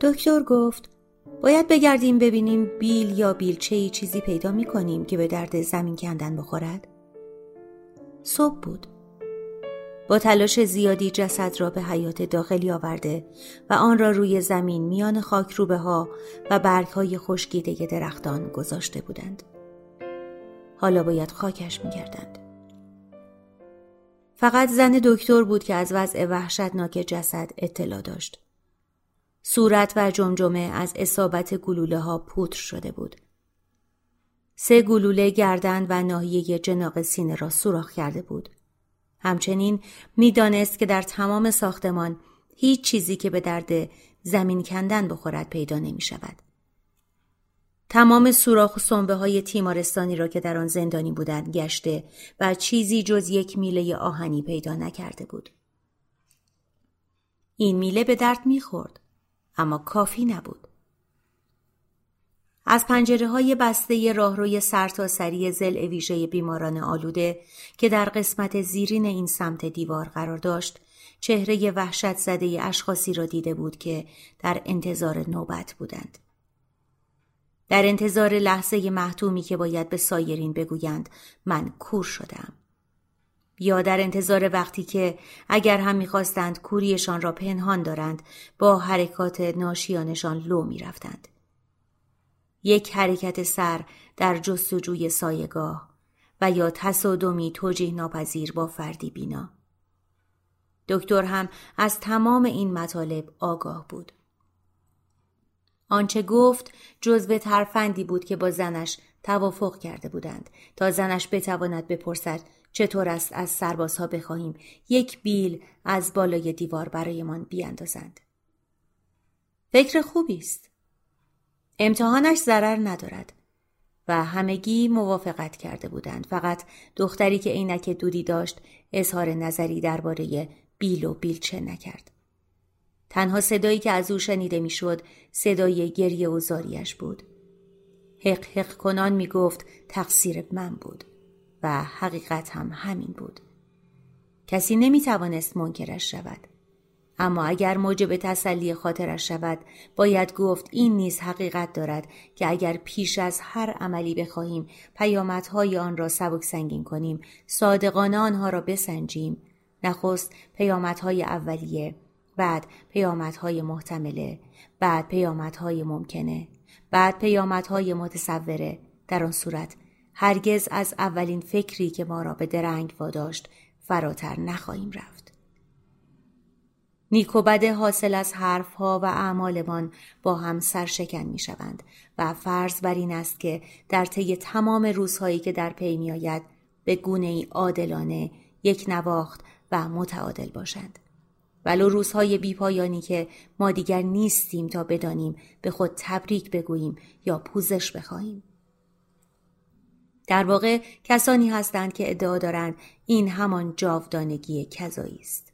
دکتر گفت باید بگردیم ببینیم بیل یا بیلچه‌ای چیزی پیدا می‌کنیم که به درد زمین کندن بخورد. صبح بود. با تلاش زیادی جسد را به حیات داخلی آورده و آن را روی زمین میان خاکروبه‌ها و برگ‌های خشکیده درختان گذاشته بودند. حالا باید خاکش می‌کردند. فقط زن دکتر بود که از وضع وحشتناک جسد اطلاع داشت. صورت و جمجمه از اصابت گلوله ها پودر شده بود. 3 گلوله گردن و ناحیه جناق سینه را سوراخ کرده بود. همچنین میدانست که در تمام ساختمان هیچ چیزی که به درد زمین کندن بخورد پیدا نمی شود. تمام سوراخ و سنبه های تیمارستانی را که در آن زندانی بودند گشته و چیزی جز یک میله آهنی پیدا نکرده بود. این میله به درد می خورد. اما کافی نبود. از پنجره‌های بسته راهروی سرتاسری ضلع ویژه بیماران آلوده که در قسمت زیرین این سمت دیوار قرار داشت، چهره وحشت زده اشخاصی را دیده بود که در انتظار نوبت بودند. در انتظار لحظه محتومی که باید به سایرین بگویند من کور شدم. یا در انتظار وقتی که اگر هم می‌خواستند کوریشان را پنهان دارند با حرکات ناشیانشان لو می‌رفتند. یک حرکت سر در جستجوی سایگاه و یا تصادمی توجیه ناپذیر با فردی بینا. دکتر هم از تمام این مطالب آگاه بود. آنچه گفت جزو ترفندی بود که با زنش توافق کرده بودند تا زنش بتواند بپرسد چطور است از سربازها بخواهیم یک بیل از بالای دیوار برایمان بیاندازند. فکر خوبی است. امتحانش ضرر ندارد و همگی موافقت کرده بودند. فقط دختری که عینک دودی داشت اظهار نظری درباره بیل و بیلچه نکرد. تنها صدایی که از او شنیده میشد صدای گریه و زاریش بود. حق حق کنان می گفت تقصیر من بود. و حقیقت هم همین بود. کسی نمی توانست منکرش شود. اما اگر موجب تسلی خاطرش شود باید گفت این نیز حقیقت دارد که اگر پیش از هر عملی بخواهیم پیامدهای آن را سبک سنگین کنیم، صادقانه آنها را بسنجیم، نخست پیامدهای اولیه، بعد پیامدهای محتمله، بعد پیامدهای ممکنه، بعد پیامدهای متصوره، در آن صورت هرگز از اولین فکری که ما را به درنگ واداشت فراتر نخواهیم رفت. نیک و بد حاصل از حرفها و اعمالمان با هم سرشکن می شوند و فرض بر این است که در طی تمام روزهایی که در پی می آید به گونه‌ای عادلانه، یک نواخت و متعادل باشند. ولو روزهای بیپایانی که ما دیگر نیستیم تا بدانیم به خود تبریک بگوییم یا پوزش بخواهیم. در واقع کسانی هستند که ادعا دارند این همان جاودانگی کذایی است.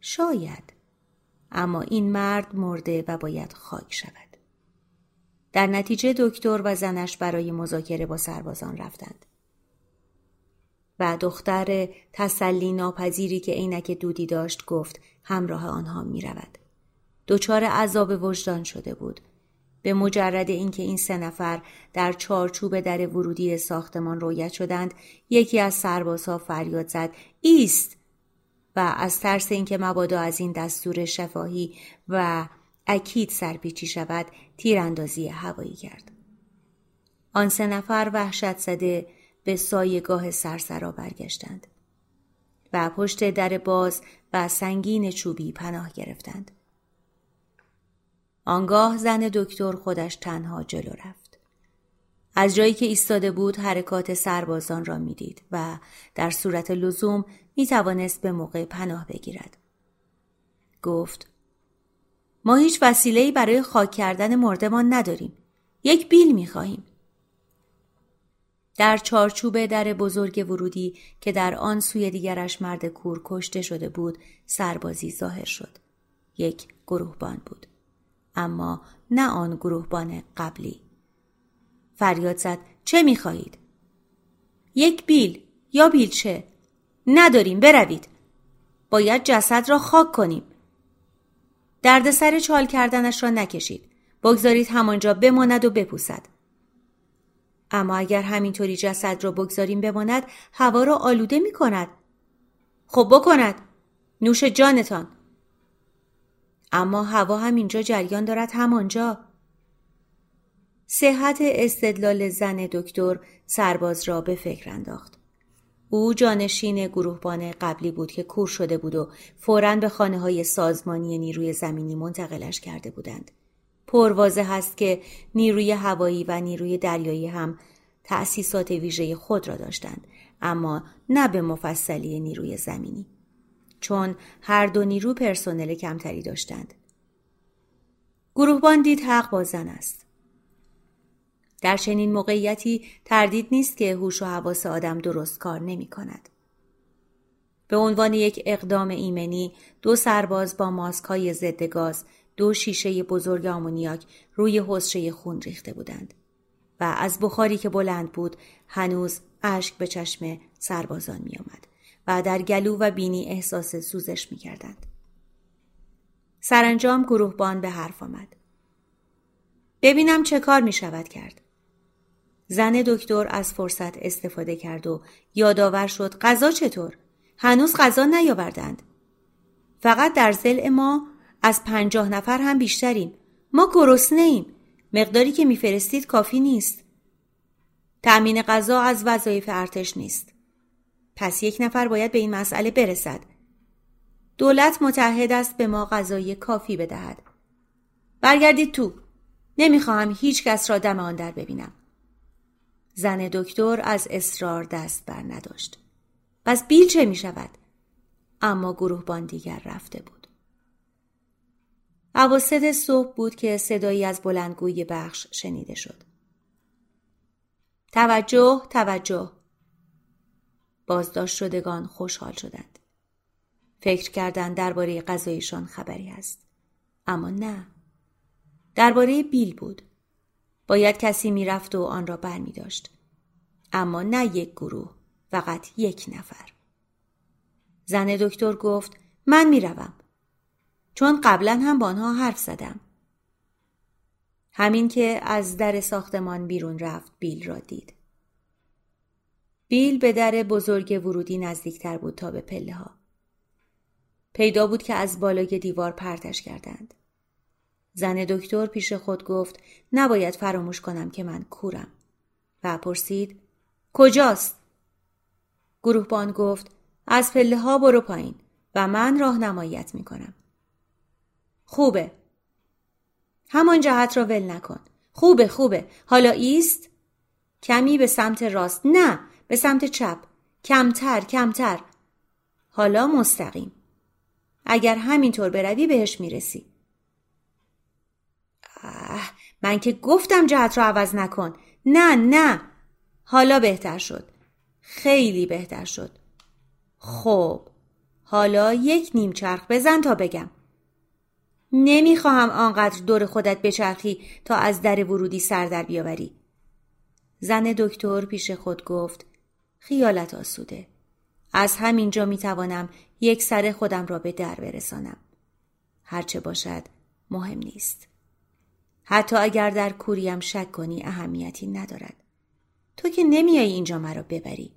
شاید، اما این مرد مرده و باید خاک شود. در نتیجه دکتر و زنش برای مذاکره با سربازان رفتند. و دختر تسلی ناپذیری که عینک دودی داشت گفت همراه آنها می رود. دچار عذاب وجدان شده بود. به مجرد اینکه این 3 نفر در چارچوب در ورودی ساختمان رویت شدند، یکی از سربازها فریاد زد ایست و از ترس اینکه مبادا از این دستور شفاهی و اکید سرپیچی شود، تیراندازی هوایی کرد. آن 3 نفر وحشت زده به سایگاه سرسرا برگشتند. و پشت در باز و سنگین چوبی پناه گرفتند. آنگاه زن دکتر خودش تنها جلو رفت. از جایی که ایستاده بود حرکات سربازان را میدید و در صورت لزوم می توانست به موقع پناه بگیرد. گفت: ما هیچ وسیله‌ای برای خاک کردن مردمان نداریم. یک بیل می خواهیم. در چارچوب در بزرگ ورودی که در آن سوی دیگرش مرد کور کشته شده بود، سربازی ظاهر شد. یک گروهبان بود، اما نه آن گروهبان قبلی. فریاد زد: چه می خواهید؟ یک بیل یا بیلچه. نداریم، بروید. باید جسد را خاک کنیم. دردسر چال کردنش را نکشید. بگذارید همانجا بماند و بپوسد. اما اگر همینطوری جسد را بگذاریم بماند، هوا را آلوده می کند. خب بکند. نوش جانتان. اما هوا همینجا جریان دارد، همانجا. صحت استدلال زن دکتر سرباز را به فکر انداخت. او جانشین گروهبان قبلی بود که کور شده بود و فوراً به خانه‌های سازمانی نیروی زمینی منتقلش کرده بودند. پرواضح هست که نیروی هوایی و نیروی دریایی هم تأسیسات ویژه خود را داشتند، اما نه به مفصلی نیروی زمینی، چون هر دو نیرو پرسنل کمتری داشتند. گروهبان دید حق با زن است. در چنین موقعیتی تردید نیست که هوش و حواس آدم درست کار نمی کند. به عنوان یک اقدام ایمنی، دو سرباز با ماسک‌های ضد گاز دو شیشه بزرگ آمونیاک روی حوضچه خون ریخته بودند و از بخاری که بلند بود هنوز اشک به چشم سربازان می آمد و در گلو و بینی احساس سوزش می کردند. سرانجام گروهبان به حرف آمد: ببینم چه کار می شود کرد. زن دکتر از فرصت استفاده کرد و یادآور شد: غذا چطور؟ هنوز غذا نیاوردند. فقط در ضلع ما از 50 نفر هم بیشتریم. ما گرسنه ایم. مقداری که میفرستید کافی نیست. تأمین غذا از وظایف ارتش نیست. پس یک نفر باید به این مسئله برسد. دولت متعهد است به ما غذای کافی بدهد. برگردید تو. نمیخواهم هیچ کس را دم آن در ببینم. زن دکتر از اصرار دست بر نداشت. پس بیل چه می شود؟ اما گروهبان دیگر رفته بود. اواسط صبح بود که صدایی از بلندگوی بخش شنیده شد: توجه، توجه. بازداشت شدگان خوشحال شدند. فکر کردند درباره غذایشان خبری است، اما نه. درباره بیل بود. باید کسی میرفت و آن را برمی‌داشت. اما نه یک گروه، فقط یک نفر. زن دکتر گفت: من میروم، چون قبلا هم با آنها حرف زدم. همین که از در ساختمان بیرون رفت بیل را دید. بیل به در بزرگ ورودی نزدیکتر بود تا به پله ها. پیدا بود که از بالای دیوار پرتش کردند. زن دکتر پیش خود گفت: نباید فراموش کنم که من کورم. و پرسید: کجاست؟ گروهبان گفت: از پله ها برو پایین و من راهنماییت می کنم. خوبه. همان جهت را ول نکن. خوبه، خوبه. حالا ایست. کمی به سمت راست. نه، به سمت چپ. کمتر، کمتر. حالا مستقیم. اگر همینطور بروی بهش میرسی. من که گفتم جهت را عوض نکن. نه، نه. حالا بهتر شد. خیلی بهتر شد. خب. حالا یک نیم چرخ بزن تا بگم. نمیخواهم آنقدر دور خودت بچرخی تا از در ورودی سر در بیاوری. زن دکتر پیش خود گفت: خیالت آسوده. از همینجا میتوانم یک سر خودم را به در برسانم. هرچه باشد مهم نیست. حتی اگر در کوریم شک کنی اهمیتی ندارد. تو که نمیای اینجا مرا ببری.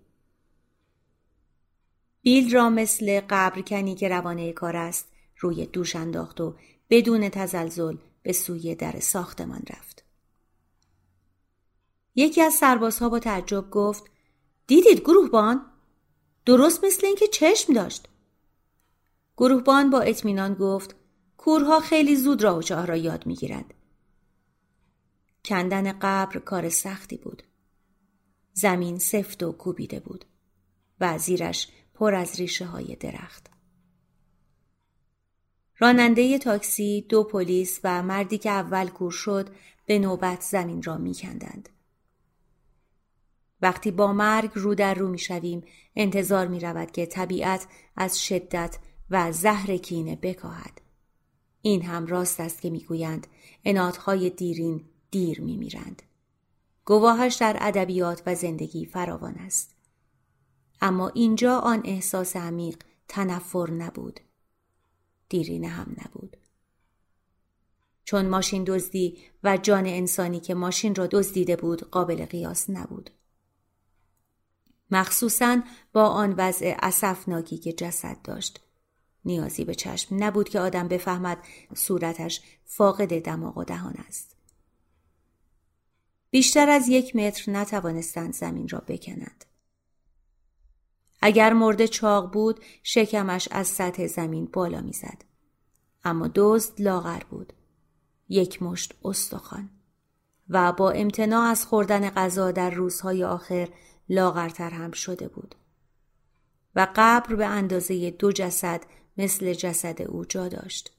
بیل را مثل قبرکنی که روانه کار است روی دوش انداخت و بدون تزلزل به سوی در ساختمان رفت. یکی از سربازها با تعجب گفت: دیدید گروهبان؟ درست مثل اینکه چشم داشت. گروهبان با اطمینان گفت کورها خیلی زود راه و چاه را یاد میگیرند. کندن قبر کار سختی بود. زمین سفت و کوبیده بود و زیرش پر از ریشه های درخت. راننده تاکسی، دو پلیس و مردی که اول کور شد به نوبت زمین را میکندند. وقتی با مرگ رو در رو میشویم انتظار میرود که طبیعت از شدت و زهر کینه بکاهد. این هم راست است که میگویند عنادهای دیرین دیر میمیرند. گواهش در ادبیات و زندگی فراوان است. اما اینجا آن احساس عمیق تنفر نبود. دیرینه هم نبود. چون ماشین دزدی و جان انسانی که ماشین را دزدیده بود قابل قیاس نبود. مخصوصاً با آن وضع اسفناکی که جسد داشت. نیازی به چشم نبود که آدم بفهمد صورتش فاقد دماغ و دهان است. بیشتر از 1 متر نتوانستند زمین را بکنند. اگر مرده چاق بود، شکمش از سطح زمین بالا میزد. اما دزد لاغر بود. 1 مشت استخوان. و با امتناع از خوردن غذا در روزهای آخر لاغرتر هم شده بود. و قبر به اندازه 2 جسد مثل جسد او جا داشت.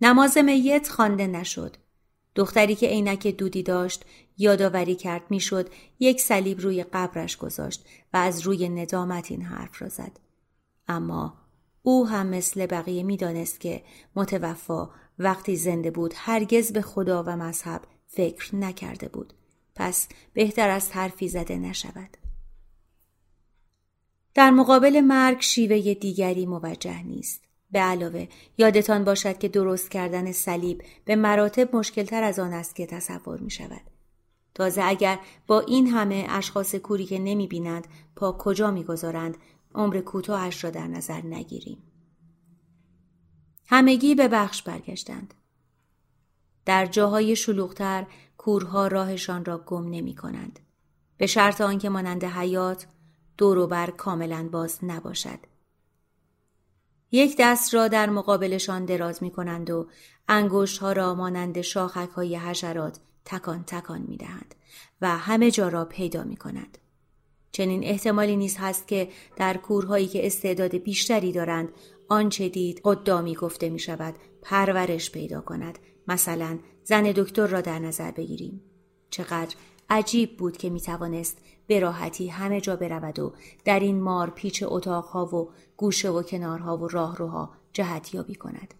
نماز میت خوانده نشد. دختری که عینک دودی داشت یادآوری کرد میشد 1 صلیب روی قبرش گذاشت و از روی ندامت این حرف را زد. اما او هم مثل بقیه میدانست که متوفا وقتی زنده بود هرگز به خدا و مذهب فکر نکرده بود. پس بهتر است حرفی زده نشود. در مقابل مرگ شیوه دیگری موجه نیست. به علاوه یادتان باشد که درست کردن صلیب به مراتب مشکلتر از آن است که تصور می شود. تازه اگر با این همه اشخاص کوری که نمی بینند پا کجا می گذارند عمر کوتاهش را در نظر نگیریم. همگی به بخش برگشتند. در جاهای شلوغتر کورها راهشان را گم نمی کنند. به شرط آنکه مانند حیات دور و بر کاملا باز نباشد. 1 دست را در مقابلشان دراز می کنند و انگشت‌ها را مانند شاخک‌های حشرات تکان تکان می دهند و همه جا را پیدا می کنند. چنین احتمالی نیز هست که در کورهایی که استعداد بیشتری دارند آنچه دید قدامی گفته می شود پرورش پیدا کند. مثلا زن دکتر را در نظر بگیریم. چقدر عجیب بود که می توانست به راحتی همه جا برود و در این مار پیچ اتاقها و گوشه و کنارها و راهروها جهتیابی کند.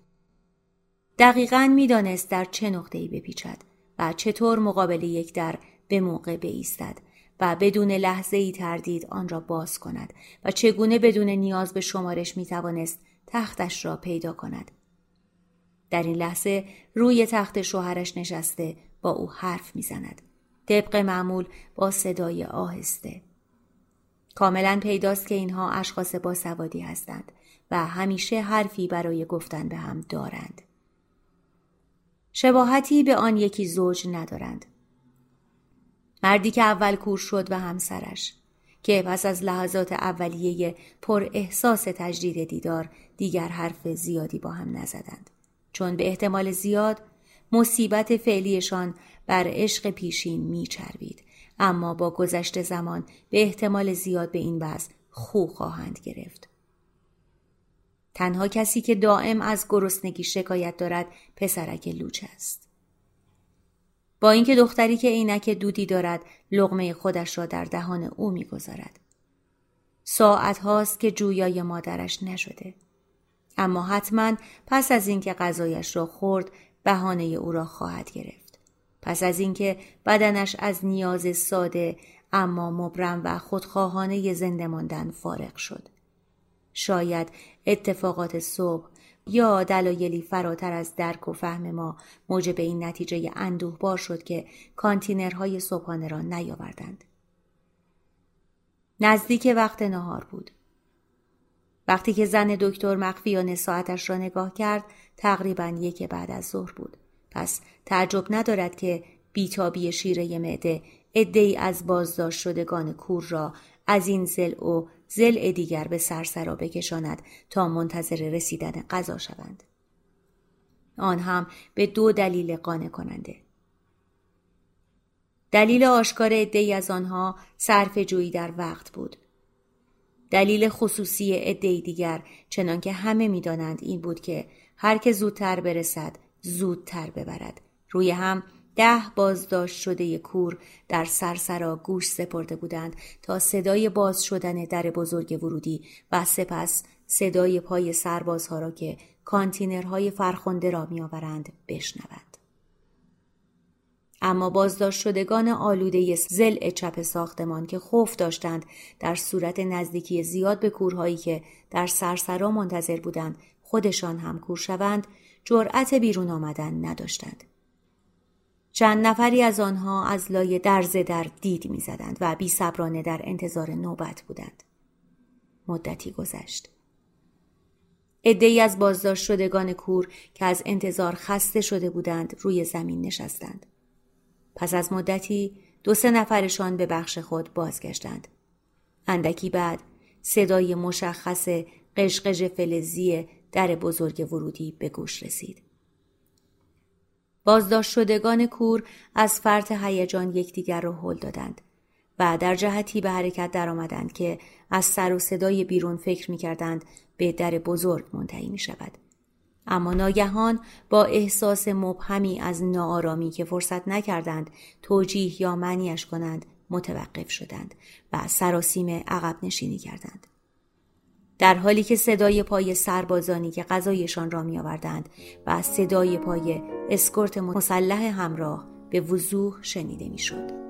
دقیقاً میدانست در چه نقطه‌ای بپیچد و چطور مقابل 1 در به موقع بایستد و بدون لحظه‌ای تردید آن را باز کند و چگونه بدون نیاز به شمارش میتوانست تختش را پیدا کند. در این لحظه روی تخت شوهرش نشسته با او حرف میزند. طبق معمول با صدای آهسته. کاملا پیداست که اینها اشخاص باسوادی هستند و همیشه حرفی برای گفتن به هم دارند. شباهتی به آن یکی زوج ندارند. مردی که اول کور شد و همسرش که پس از لحظات اولیه پر احساس تجدید دیدار دیگر حرف زیادی با هم نزدند. چون به احتمال زیاد مصیبت فعلیشان بر عشق پیشین میچربید، اما با گذشت زمان به احتمال زیاد به این بحث خو خواهند گرفت. تنها کسی که دائم از گرسنگی شکایت دارد پسرک لوچ است. با اینکه دختری که عینک دودی دارد لقمه خودش را در دهان او میگذارد. ساعت هاست که جویای مادرش نشده. اما حتما پس از اینکه غذایش را خورد بهانه او را خواهد گرفت. پس از اینکه بدنش از نیاز ساده اما مبرم و خودخواهانه زنده ماندن فارغ شد. شاید اتفاقات صبح یا دلایلی فراتر از درک و فهم ما موجب این نتیجه اندوهبار شد که کانتینرهای صبحانه را نیاوردند. نزدیک وقت نهار بود. وقتی که زن دکتر مخفیانه ساعتش را نگاه کرد تقریباً 1 بعد از ظهر بود. پس تعجب ندارد که بیتابی شیره معده عده‌ای از بازداشت شدگان کور را از این ضلع و ضلع دیگر به سرسرا بکشاند تا منتظر رسیدن قضا شوند. آن هم به دو دلیل قانع کننده. دلیل آشکار عده‌ای از آنها صرفه‌جویی در وقت بود. دلیل خصوصی عده‌ای دیگر چنان که همه می‌دانند این بود که هر که زودتر برسد زودتر ببرد. روی هم 10 بازداشت شده کور در سرسرا گوش سپرده بودند تا صدای باز شدن در بزرگ ورودی و سپس صدای پای سربازها را که کانتینرهای فرخنده را می‌آورند بشنوند. اما بازداشت شدگان آلوده ضلع چپ ساختمان که خوف داشتند در صورت نزدیکی زیاد به کورهایی که در سرسرا منتظر بودند خودشان هم کور شوند، جرأت بیرون آمدن نداشتند. چند نفری از آنها از لای درزه در دید می‌زدند و بی‌صبرانه در انتظار نوبت بودند. مدتی گذشت. عده‌ای از بازداشت شدگان کور که از انتظار خسته شده بودند روی زمین نشستند. پس از مدتی 2-3 نفرشان به بخش خود بازگشتند. اندکی بعد صدای مشخص قشقش فلزی در بزرگ ورودی به گوش رسید. بازداشت شدگان کور از فرط هیجان یکدیگر را هل دادند و در جهتی به حرکت درآمدند که از سر و صدای بیرون فکر می‌کردند به در بزرگ منتهی می‌شود. اما ناگهان با احساس مبهمی از ناآرامی که فرصت نکردند توجیه یا معنیش کنند متوقف شدند و سراسیمه عقب نشینی کردند. در حالی که صدای پای سربازانی که غذایشان را می‌آوردند و صدای پای اسکورت مسلح همراه به وضوح شنیده می‌شد.